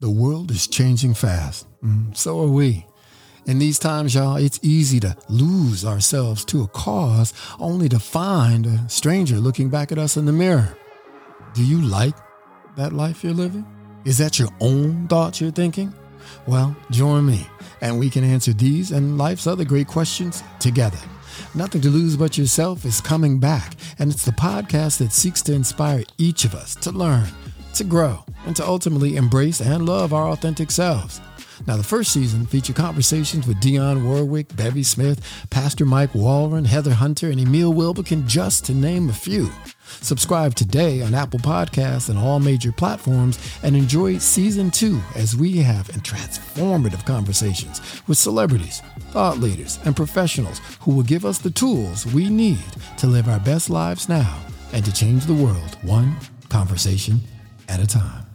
The world is changing fast. So are we. In these times, y'all, it's easy to lose ourselves to a cause only to find a stranger looking back at us in the mirror. Do you like that life you're living? Is that your own thoughts you're thinking? Well, join me, and we can answer these and life's other great questions together. Nothing to Lose But Yourself is coming back, and it's the podcast that seeks to inspire each of us to learn, to grow, and to ultimately embrace and love our authentic selves. Now, the first season featured conversations with Dionne Warwick, Bevy Smith, Pastor Mike Walren, Heather Hunter, and Emil Wilbekin, just to name a few. Subscribe today on Apple Podcasts and all major platforms and enjoy Season 2 as we have transformative conversations with celebrities, thought leaders, and professionals who will give us the tools we need to live our best lives now and to change the world one conversation at a time.